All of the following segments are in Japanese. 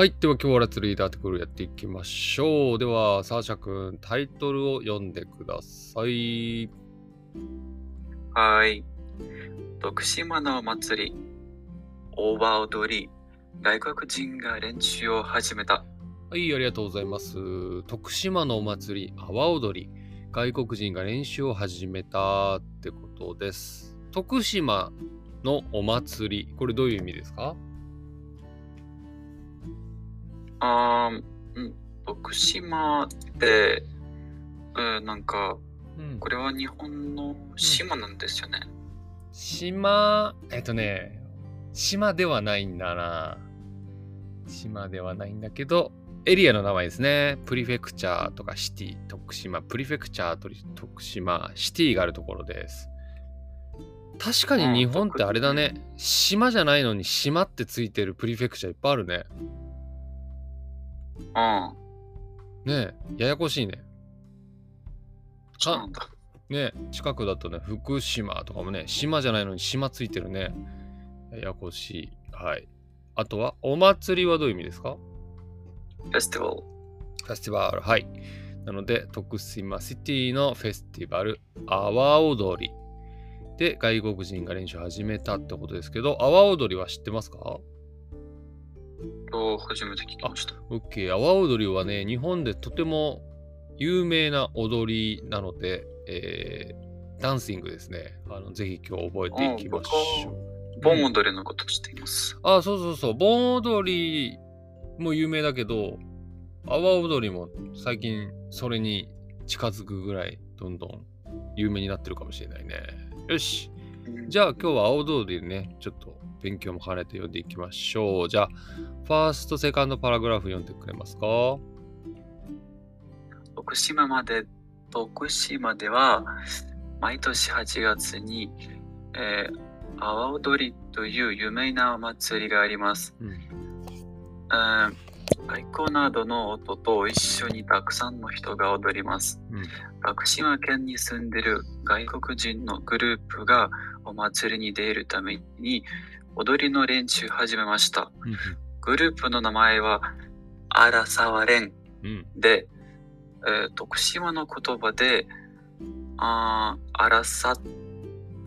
はい。では今日はレッツリーダーテクールやっていきましょう。では、サーシャ君、タイトルを読んでください。はい。徳島のお祭り、オーバー踊り、外国人が練習を始めた。はい、ありがとうございます。徳島のお祭り、阿波踊り、外国人が練習を始めたってことです。徳島のお祭り、これどういう意味ですか？徳島って、これは日本の島なんですよね。島、島ではないんだな。島ではないんだけど、エリアの名前ですね。プリフェクチャーとかシティ、徳島、プリフェクチャーと徳島、シティがあるところです。確かに日本ってあれだね。島じゃないのに島ってついてるプリフェクチャーいっぱいあるね。ねえ、ややこしいね。ねえ、近くだとね、福島とかもね、島じゃないのに島ついてるね。ややこしい。はい。あとは、お祭りはどういう意味ですか？フェスティバル。フェスティバル、はい。なので、徳島シティのフェスティバル、阿波踊り。で、外国人が練習始めたってことですけど、阿波踊りは知ってますか？初めて聞きました。OK。阿波踊りはね、日本でとても有名な踊りなので、ダンシングですね。ぜひ今日覚えていきましょう。盆踊りのことをしています。あ、そうそうそう。盆踊りも有名だけど、阿波踊りも最近それに近づくぐらい、どんどん有名になってるかもしれないね。よし。じゃあ今日は阿波踊りね、ちょっと勉強も兼ねて読んでいきましょう。じゃあ、ファースト、セカンドパラグラフ読んでくれますか？徳島では、毎年8月に、阿波踊りという有名なお祭りがあります。太鼓などの音と一緒にたくさんの人が踊ります。徳島県に住んでいる外国人のグループがお祭りに出るために踊りの練習を始めました。グループの名前はアラサワレンで、徳島の言葉でアラサっ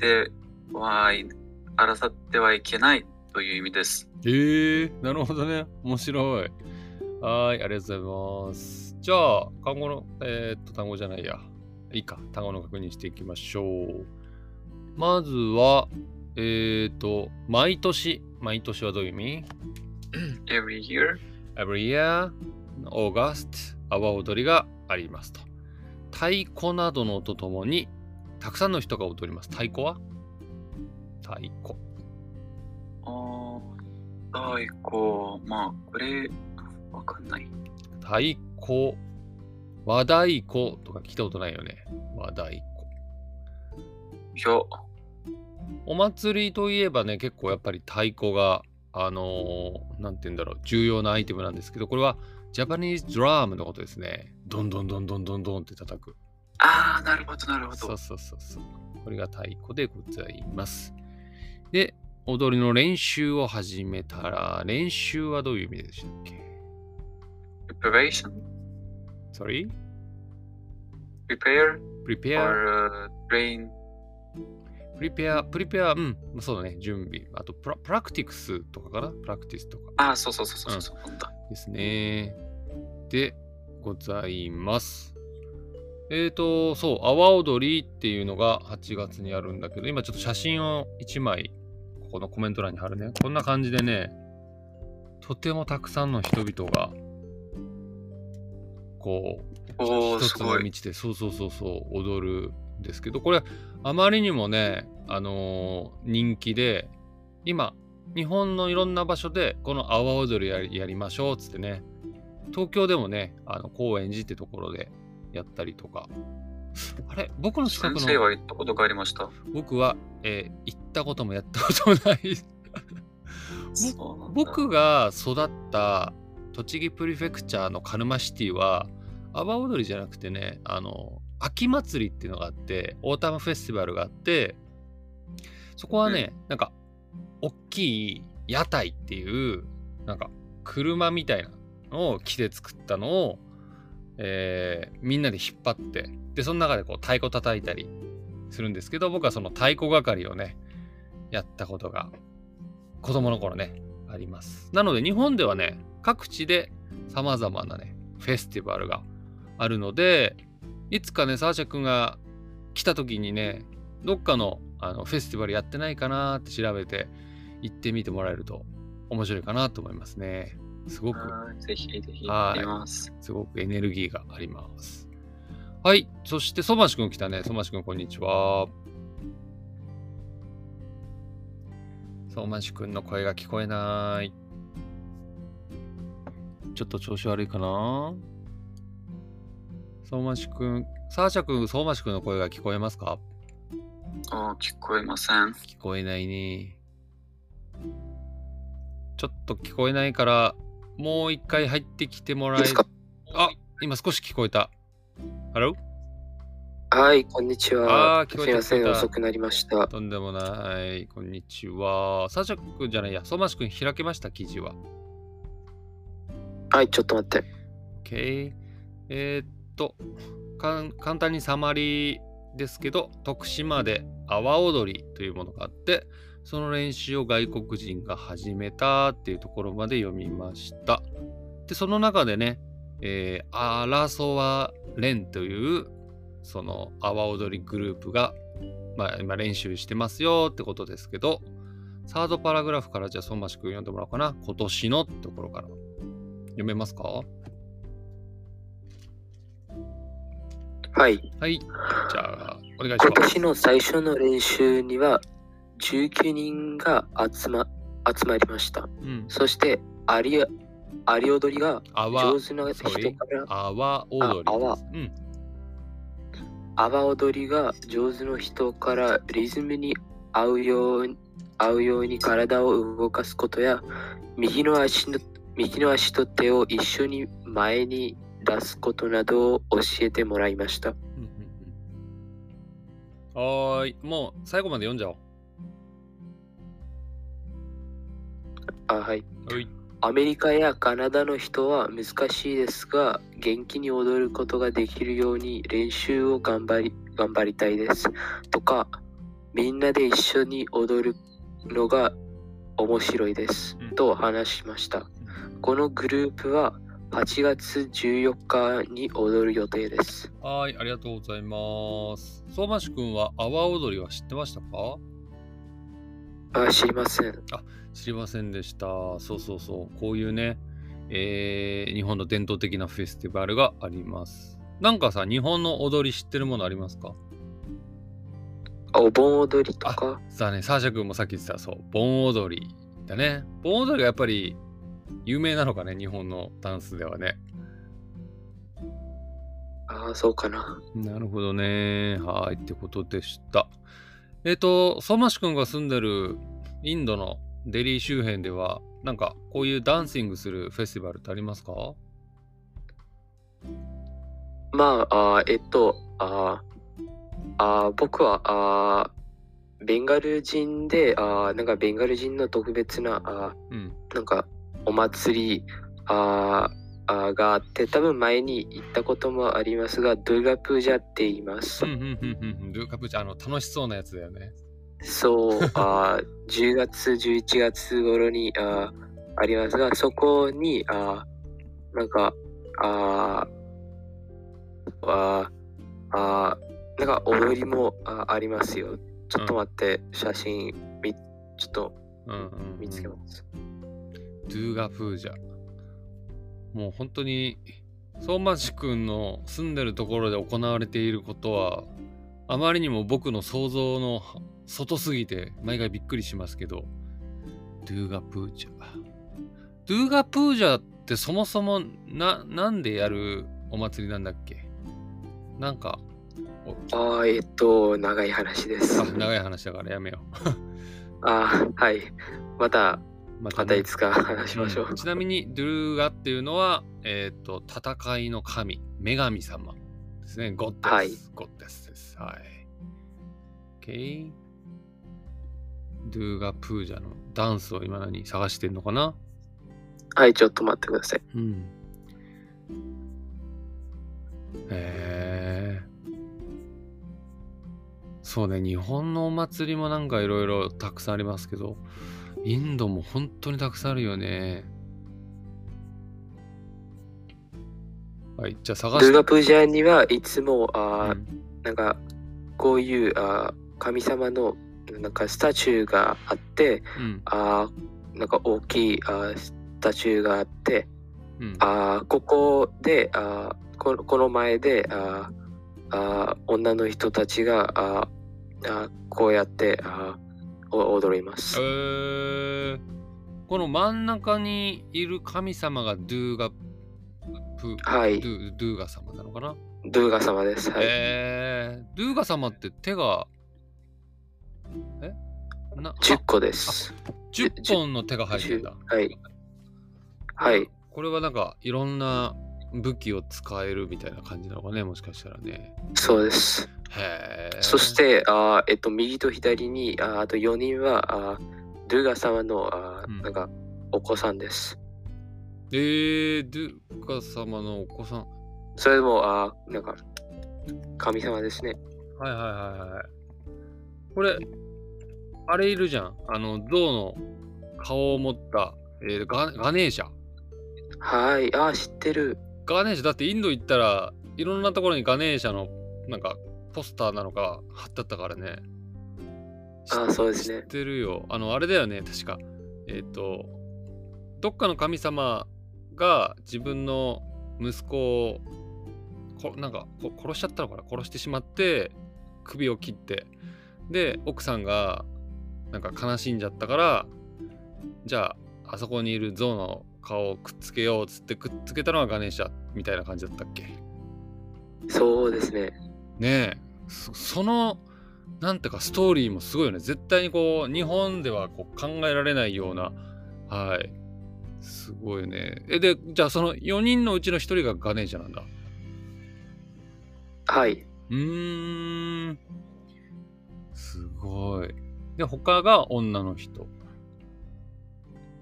てはいけないという意味です。なるほどね。面白い。はい、ありがとうございます。じゃあ、単語の確認していきましょう。まずは、毎年。毎年はどういう意味？ Every year。Every year、August、阿波踊りがありますと。太鼓などの音ともに、たくさんの人が踊ります。太鼓は？これ、わかんない。太鼓、和太鼓とか聞いたことないよね。和太鼓。お祭りといえばね、結構やっぱり太鼓が、重要なアイテムなんですけど、これはジャパニーズドラムのことですね。どんどんどんどんどんどんって叩く。なるほど。そう。これが太鼓でございます。で、踊りの練習を始めたら、練習はどういう意味でしたっけ？ Preparation? Sorry? Prepare? Or train? Prepare、そうだね、準備。あと、practice とかかな？practice とか。そう。ですね。で、ございます。阿波踊りっていうのが8月にあるんだけど、今ちょっと写真を1枚、このコメント欄に貼るね。こんな感じでね、とてもたくさんの人々がこう一つの道でそう踊るんですけど、これあまりにもね、人気で、今日本のいろんな場所でこの阿波踊りやりましょうっつってね、東京でもね、高円寺ってところでやったりとか。僕の近くの先生は行ったことがありました。僕は、行ったこともやったこともない僕が育った栃木プリフェクチャーの鹿沼シティは阿波踊りじゃなくてね、秋祭りっていうのがあって、オータムフェスティバルがあって、そこはね、大きい屋台っていう車みたいなのを木で作ったのを、みんなで引っ張って、でその中でこう太鼓叩いたりするんですけど、僕はその太鼓係をねやったことが子供の頃ねあります。なので日本ではね各地で様々なねフェスティバルがあるので、いつかねサーシャ君が来た時にねどっかのフェスティバルやってないかなって調べて行ってみてもらえると面白いかなと思いますね。すごくぜひぜひ行ってます。すごくエネルギーがあります。はい、そしてソマシ君来たね。ソマシ君こんにちは。ソマシ君の声が聞こえない。ちょっと調子悪いかな。ソマシ君、サーシャ君、ソマシ君の声が聞こえますか？聞こえません。聞こえないね。ちょっと聞こえないからもう一回入ってきてもらえ。いいですか？あ、今少し聞こえた。ハロー。はい、こんにちは。すみません、遅くなりました。とんでもない。こんにちは。サーシャ君じゃないや、ソマシ君開けました記事は。はい、ちょっと待って。OK。簡単にサマリーですけど、徳島で阿波踊りというものがあって、その練習を外国人が始めたっていうところまで読みました。でその中でね、アラソワレンというその阿波踊りグループが、今練習してますよってことですけど、サードパラグラフからじゃあソンマシ君読んでもらおうかな。今年のところから読めますか？はい、はい、じゃあお願いします。今年の最初の練習には19人が集まりました、うん、そしてアリ踊りが上手な人からアワ踊りが上手の人からリズムに合うように体を動かすことや、右の足と手を一緒に前に出すことなどを教えてもらいました。はい、もう最後まで読んじゃおう。はい、アメリカやカナダの人は難しいですが、元気に踊ることができるように練習を頑張りたいですとか、みんなで一緒に踊るのが面白いです、と話しました。このグループは8月14日に踊る予定です。はい、ありがとうございます。相馬市君は阿波踊りは知ってましたか？知りません。知りませんでした。そう。こういうね、日本の伝統的なフェスティバルがあります。なんかさ、日本の踊り知ってるものありますか？お盆踊りとか。さあね、サーシャ君もさっき言ってた、そう、盆踊りだね。盆踊りがやっぱり有名なのかね、日本のダンスではね。そうかな。なるほどね。はい、ってことでした。ソマシ君が住んでるインドのデリー周辺では、なんかこういうダンシングするフェスティバルってありますか？僕はベンガル人で、なんかベンガル人の特別ななんかお祭りがあって、多分前に行ったこともありますが、ドゥーガプージャって言います。ドゥーガプージャ、楽しそうなやつだよね。そう10月11月頃にありますが、そこになんか踊りもありますよ。ちょっと待って、写真ちょっと見つけます。ドゥーガプージャ、もう本当に相馬市君の住んでるところで行われていることはあまりにも僕の想像の外すぎて毎回びっくりしますけど、ドゥーガプージャってそもそもなんでやるお祭りなんだっけ？なんか長い話です。長い話だからやめよう。はい、またいつか話しましょう。ちなみにドゥルーガっていうのは、戦いの神、女神様ですね。ゴッデス、はい、ゴッデスです。はい、 OK。 ドゥーガプージャのダンスを今何探してんのかな。はい、ちょっと待ってください。うん。そうね、日本のお祭りもなんかいろいろたくさんありますけど、インドも本当にたくさんあるよね。はい、じゃあ探して。ドゥガプジャにはいつもなんかこういう神様のなんかスタチューがあって、うん、なんか大きいスタチューがあって、うん、ここでこの前で女の人たちがこうやって踊ります。この真ん中にいる神様がドゥーガプ、はい、ドゥーガ様なのかな？ドゥーガ様です。はい、ドゥーガ様って手が10個です。10本の手が入ってるんだ。はい。はい。これはなんかいろんな武器を使えるみたいな感じなのかね、もしかしたらね。そうです。へえ。そして右と左にあと4人はドゥーガ様のなんかお子さんです。ドゥーガ様のお子さん。それもなんか神様ですね。はいはいはいはい。これあれいるじゃん、象の顔を持った、ガネーシャ。はい、知ってる。ガネーシャだってインド行ったらいろんなところにガネーシャのなんかポスターなのか貼ってあったからね。そうですね、知ってるよ。あれだよね、確かどっかの神様が自分の息子をなんか殺しちゃったのかな、殺してしまって首を切って、で奥さんがなんか悲しんじゃったから、じゃああそこにいる象の顔をくっつけようっつってくっつけたのがガネーシャみたいな感じだったっけ。そうですね。ねえ、そのなんていうかストーリーもすごいよね。絶対にこう日本ではこう考えられないような、はい、すごいね。でじゃあその4人のうちの1人がガネーシャなんだ。はい。すごい。で他が女の人。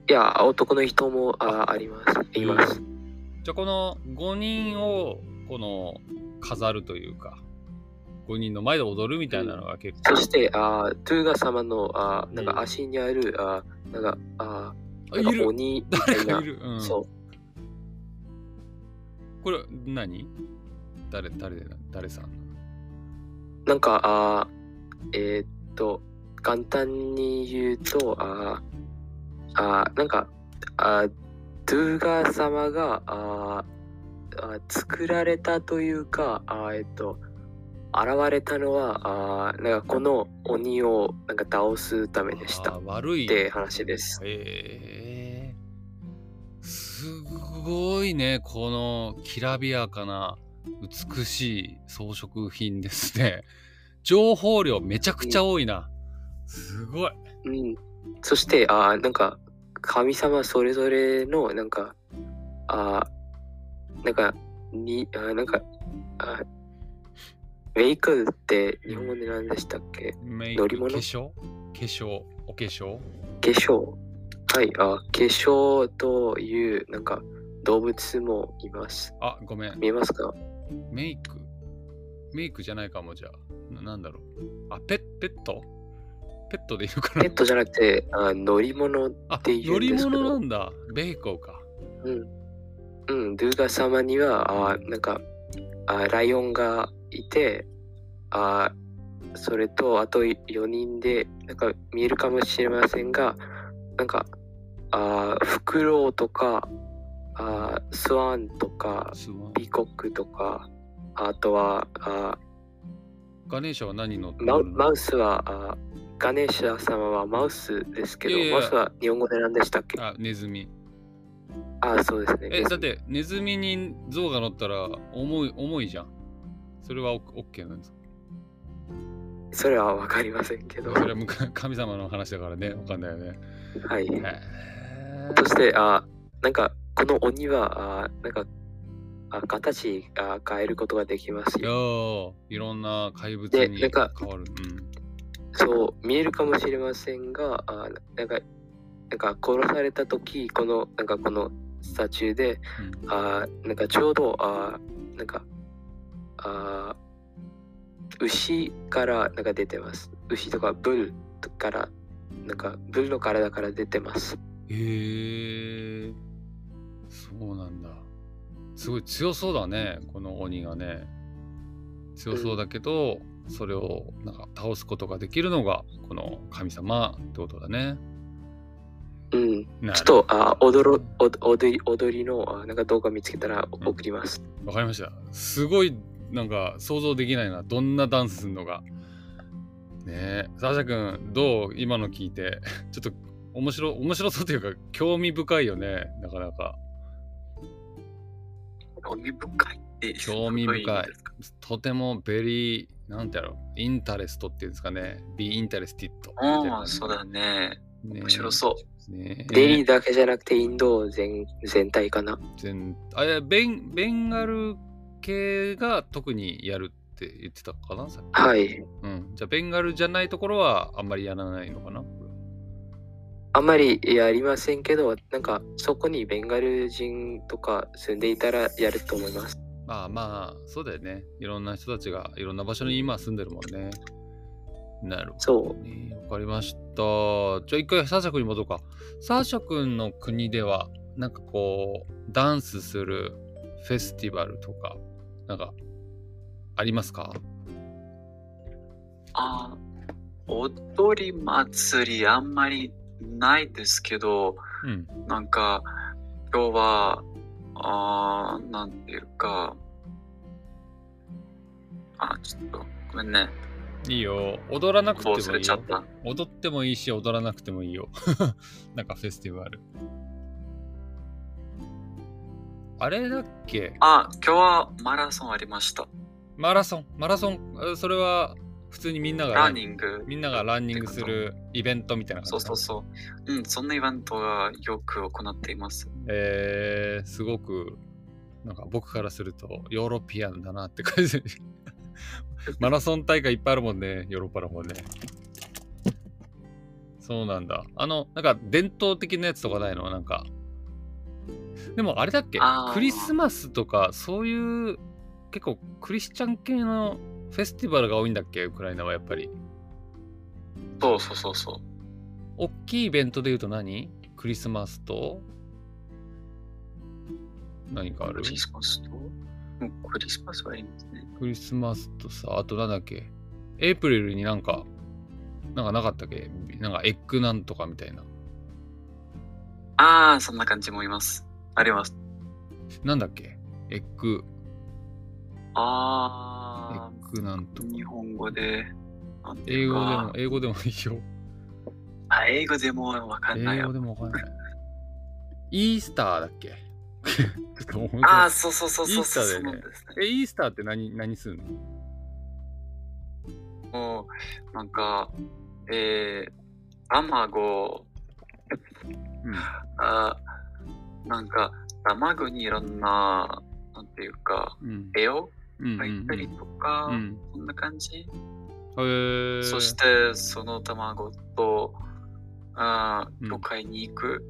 いや、男の人もあります。います。じゃあこの5人をこの飾るというか、5人の前で踊るみたいなのが結構。そしてドゥーガ様のなんか足にあるなんかなんか鬼みたいな。いる、うん、そう。これ何？誰さん？なんか簡単に言うと、なんかドゥーガー様が作られたというか、現れたのはなんかこの鬼をなんか倒すためでしたって話です。すごいね、このきらびやかな美しい装飾品ですね。情報量めちゃくちゃ多いな。すごい。うん。そしてなんか神様それぞれのなんかなんかになんかメイクって日本語で何でしたっけ？乗り物？化粧、お化粧？化粧。はい。化粧というなんか動物もいます。ごめん。見えますか？メイクじゃないかも。じゃあ。なんだろう。ペットでいるかな。ペットじゃなくて乗り物っていうんですけど。乗り物なんだ。ベーコーか。うんうん。ドゥーガ様にはなんかライオンがいて、それとあと4人でなんか見えるかもしれませんが、なんかフクロウとかスワンとかピコックとか、あとはガネーシャは何のマウスはガネーシャ様はマウスですけど、マウスは日本語で何でしたっけ？ネズミ。そうですね。だってネズミに象が乗ったら重いじゃん。それは OK なんですか？それは分かりませんけど。それは神様の話だからね、分かんないよね。はい。そしてなんかこの鬼はなんか形変えることができますよ。いろんな怪物に変わる。そう見えるかもしれませんが、なんかなんか殺された時このなんかこのスタチューで、うん、なんかちょうどなんか牛からなんか出てます。牛とかブルからなんかブルの体から出てます。へー、そうなんだ。すごい強そうだね、この鬼がね。強そうだけど、うん、それをなんか倒すことができるのがこの神様ってことだね。うん。ちょっと踊りのなんか動画見つけたら送ります。わかりました。すごいなんか想像できないな、どんなダンスするのか。ねえ、サーシャ君どう今の聞いてちょっと面白そうというか興味深いよね、なかなか。興味深いって興味深い。とてもベリーなんてやろう、インタレストっていうんですかね。ビーインタレスティッド。ああ、そうだね。面白そう。ね、デリーだけじゃなくてインド全体かな。ベンガル系が特にやるって言ってたかな、さっき。はい。うん。じゃあベンガルじゃないところはあんまりやらないのかな。あまりやりませんけど、なんかそこにベンガル人とか住んでいたらやると思います。まあまあ、そうだよね。いろんな人たちがいろんな場所に今住んでるもんね。なるほど、ね。そう。わかりました。じゃあ一回サーシャ君に戻ろうか。サーシャ君の国では、なんかこう、ダンスするフェスティバルとか、なんかありますか？踊り祭りあんまりないですけど、うん、なんか今日はなんていうかちょっとごめんね。いいよ、踊らなくてもいいよ。踊ってもいいし踊らなくてもいいよなんかフェスティバルあれだっけ？今日はマラソンありました。マラソンそれは普通にみんながランニングするイベントみたいな感じ。そう、うん、そんなイベントがよく行っています。すごくなんか僕からするとヨーロピアンだなって感じ。マラソン大会いっぱいあるもんね、ヨーロッパの方ね。そうなんだ。なんか伝統的なやつとかないの？なんかでもあれだっけ？クリスマスとかそういう結構クリスチャン系のフェスティバルが多いんだっけ、ウクライナはやっぱり。そう。大きいイベントで言うと何？クリスマスと何かある？クリスマスはいいんですね。クリスマスとさ、あとなんだっけ？エイプリルになんかなかったっけ？なんかエッグなんとかみたいな。そんな感じもいます。あります。なんだっけ？エッグ。なんと日本語で英語でもいいよ。英語でもわかんないよ。イースターだっけ？そう。イースターだよね。イースターって何するの？もうなんか卵なんか卵にいろんななんていうか絵を入ったりとか、こんな感じ。そしてその卵と魚介に行く。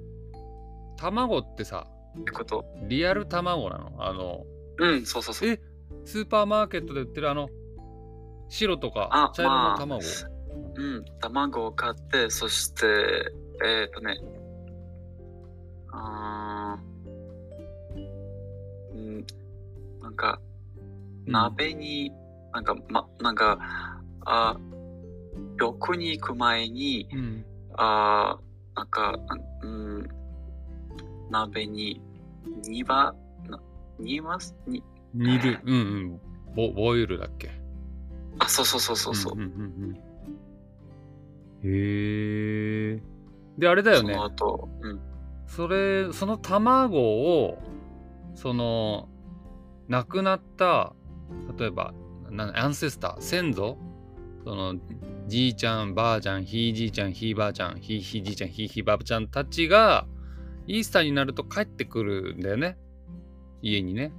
卵ってさ、ってことリアル卵なの？そう。スーパーマーケットで売ってる白とか茶色の卵。卵を買って、そしてなんか。鍋に旅行に行く前に、鍋に煮るボイルだっけ？そう。へえ。であれだよね。その卵を亡くなった例えばアンセスター、先祖、そのじいちゃんばあちゃん、ひいじいちゃんひいばあちゃん、ひいひいじいちゃんひいひいばあちゃんたちがイースターになると帰ってくるんだよね、家にね。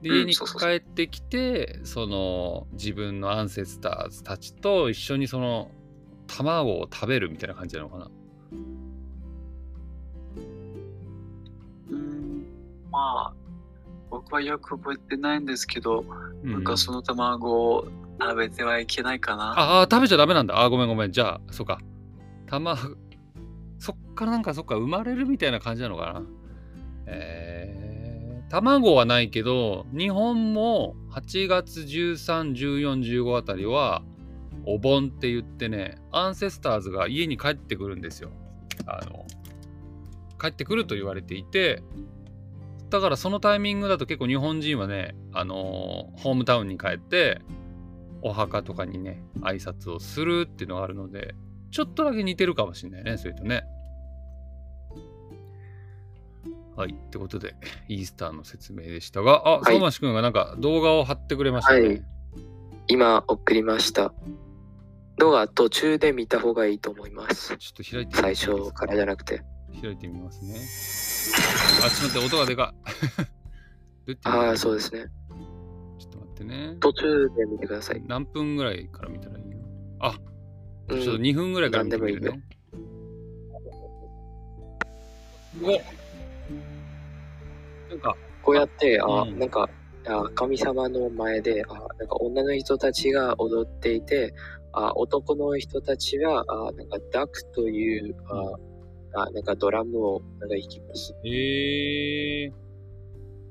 で家に帰ってきて、その自分のアンセスターたちと一緒にその卵を食べるみたいな感じなのかな。まあ僕はよく覚えてないんですけど、うん、なんかその卵を食べてはいけないかな。ああ、食べちゃダメなんだ。あ、ごめん。じゃあそうか、卵そっからなんかそっか生まれるみたいな感じなのかな。卵はないけど、日本も8月13、14、15あたりはお盆って言ってね、アンセスターズが家に帰ってくるんですよ。帰ってくると言われていて、だからそのタイミングだと結構日本人はね、ホームタウンに帰ってお墓とかにね挨拶をするっていうのがあるので、ちょっとだけ似てるかもしれないね、それとね。はい、ってことでイースターの説明でしたが、あ、相馬氏くんがなんか動画を貼ってくれましたね。はい、今送りました。動画途中で見た方がいいと思います。ちょっと開いてみます。最初からじゃなくて開いてみますね。あ、ちょっと待って、音がでかいああ、そうですね。ちょっと待ってね、途中で見てください。何分ぐらいから見たらいいの？あ、ちょっと2分ぐらいから見てみるね。なんかこうやって、なんか神様の前でなんか女の人たちが踊っていて、男の人たちがなんかダクというなんかドラムをなんか弾きます。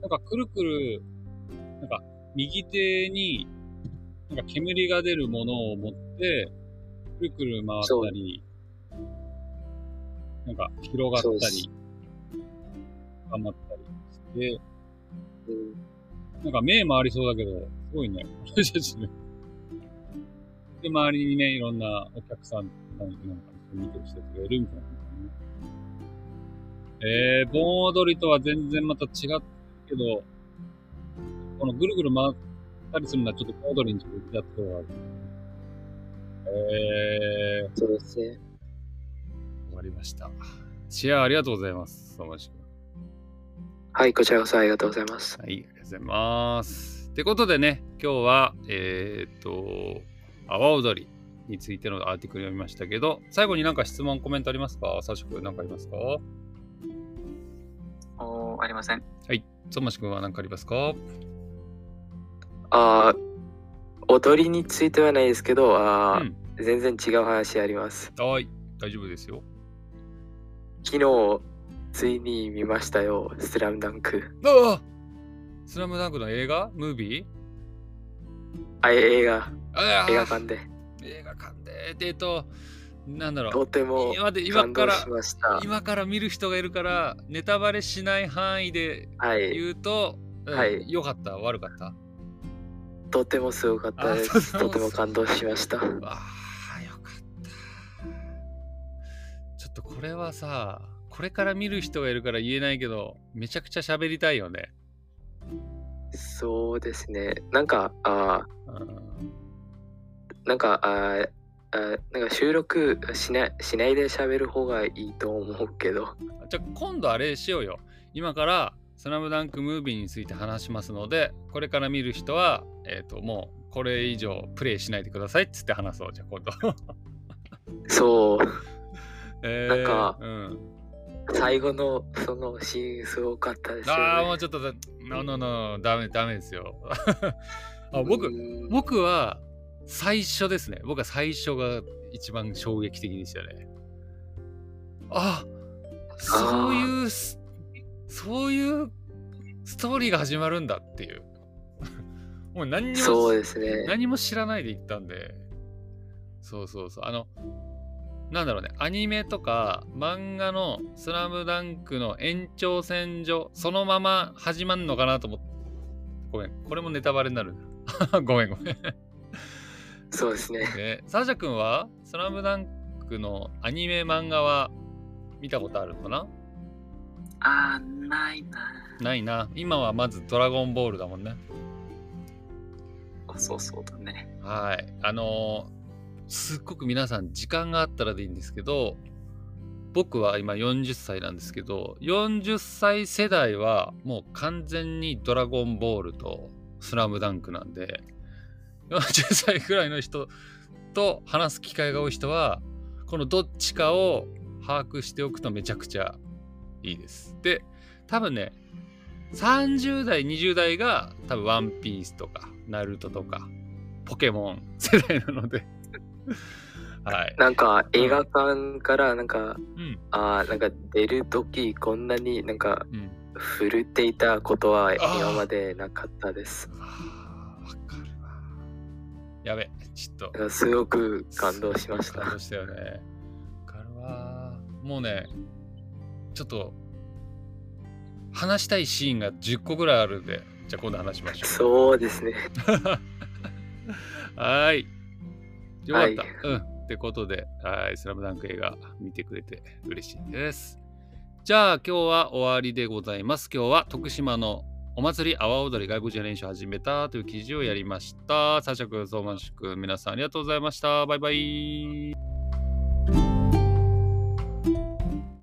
なんかくるくる、なんか右手になんか煙が出るものを持ってくるくる回ったり、なんか広がったり、頑張ったりして、なんか目回りそうだけど、すごいね。で、周りにね、いろんなお客さんなんか見てる人たちがいるみたいな。盆踊りとは全然また違うけど、このぐるぐる回ったりするのはちょっと盆踊りにちょっと似たところがある。そうですね。終わりました。シェアありがとうございます。相馬氏。はい、こちらこそありがとうございます。はい、ありがとうございます。ってことでね、今日は、阿波踊りについてのアーティクルを読みましたけど、最後になんか質問、コメントありますか？さしくんなんかありますか？ありません。はい、相馬氏くんは何かありますか？踊りについてはないですけど、全然違う話あります。はい、大丈夫ですよ。昨日ついに見ましたよ、スラムダンク。ああ、スラムダンクの映画？ムービー？映画館で。映画館でなんだろう、とても感動しました。今から見る人がいるからネタバレしない範囲で言うと、はい、良かった？悪かった？とてもすごかったです。とても感動しました。わあ、よかった。ちょっとこれはさ、これから見る人がいるから言えないけど、めちゃくちゃ喋りたいよね。そうですね。なんか収録しないで喋る方がいいと思うけど。じゃあ今度あれしようよ。今からスラムダンクムービーについて話しますので、これから見る人は、もうこれ以上プレイしないでくださいっつって話そう。じゃあ今度そう、なんか、最後のそのシーンすごかったですよね。ああ、もうちょっとダメですよあ、僕は最初ですね。僕は最初が一番衝撃的でしたね。あ、そういうストーリーが始まるんだっていう。もうそうですね、何も知らないで行ったんで、そうなんだろうね、アニメとか漫画のスラムダンクの延長線上、そのまま始まるのかなと思って、ごめん、これもネタバレになるごめんそうですね。サーシャ君はスラムダンクのアニメ漫画は見たことあるのかな？ないな。今はまずドラゴンボールだもんね。そうだね。はい、すっごく皆さん時間があったらでいいんですけど、僕は今40歳なんですけど、40歳世代はもう完全にドラゴンボールとスラムダンクなんで、40歳くらいの人と話す機会が多い人はこのどっちかを把握しておくとめちゃくちゃいいです。で、多分ね、30代20代が多分ワンピースとかナルトとかポケモン世代なのではい、なんか映画館からなんか、うん、なんか出る時こんなになんか震っていたことは今までなかったです。わかるわ。やべ、ちょっとすごく感動しました。感動したよね。わかるわ。もうね、ちょっと話したいシーンが10個ぐらいあるんで、じゃあ今度話しましょう。そうですねはい、よかった、はい、うん。ってことで、はい、スラムダンク映画見てくれて嬉しいです。じゃあ今日は終わりでございます。今日は徳島のお祭り阿波踊り外国人練習始めたという記事をやりました。サシャ君、ソーマンシ君、皆さんありがとうございました。バイバイ。